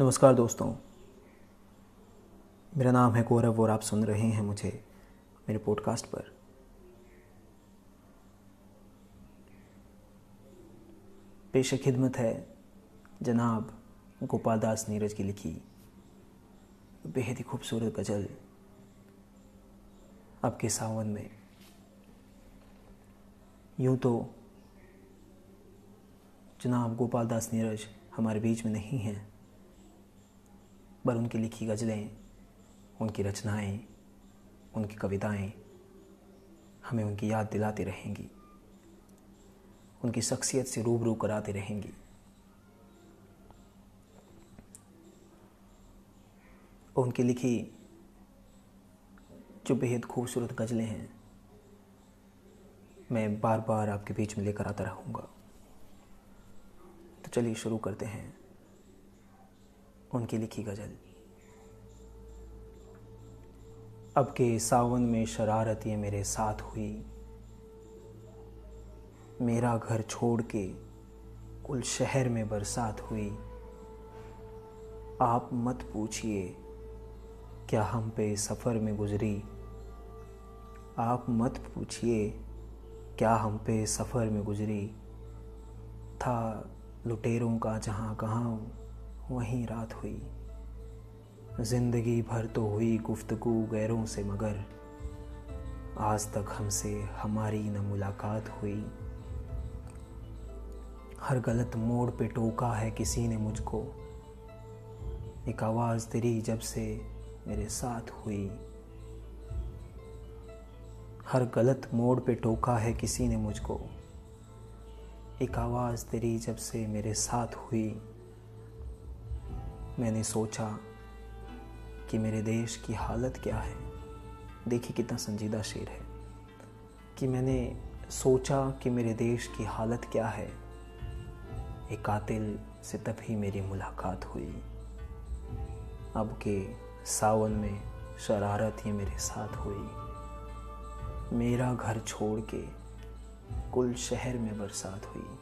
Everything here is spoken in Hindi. नमस्कार दोस्तों, मेरा नाम है गौरव और आप सुन रहे हैं मुझे मेरे पॉडकास्ट पर। पेश खिदमत है जनाब गोपालदास नीरज की लिखी बेहद ही खूबसूरत गज़ल आपके सावन में। यूँ तो जनाब गोपालदास नीरज हमारे बीच में नहीं हैं, पर उनकी लिखी गज़लें, उनकी रचनाएं, उनकी कविताएं हमें उनकी याद दिलाती रहेंगी, उनकी शख्सियत से रूबरू कराती रहेंगी। उनकी लिखी जो बेहद खूबसूरत गज़लें हैं मैं बार बार आपके बीच में लेकर आता रहूँगा। तो चलिए शुरू करते हैं उनकी लिखी गज़ल। अब के सावन में शरारत ये मेरे साथ हुई, मेरा घर छोड़ के कुल शहर में बरसात हुई। आप मत पूछिए क्या हम पे सफ़र में गुजरी, आप मत पूछिए क्या हम पे सफ़र में गुजरी। था लुटेरों का जहाँ कहाँ वहीं रात हुई, जिंदगी भर तो हुई गुफ्तगू गैरों से मगर आज तक हमसे हमारी न मुलाकात हुई। हर गलत मोड़ पे टोका है किसी ने मुझको, एक आवाज़ तेरी जब से मेरे साथ हुई। हर गलत मोड़ पे टोका है किसी ने मुझको, एक आवाज़ तेरी जब से मेरे साथ हुई। मैंने सोचा कि मेरे देश की हालत क्या है, देखिए कितना संजीदा शेर है, कि मैंने सोचा कि मेरे देश की हालत क्या है, एक कातिल से तभी मेरी मुलाकात हुई। अब के सावन में शरारत ये मेरे साथ हुई, मेरा घर छोड़ के कुल शहर में बरसात हुई।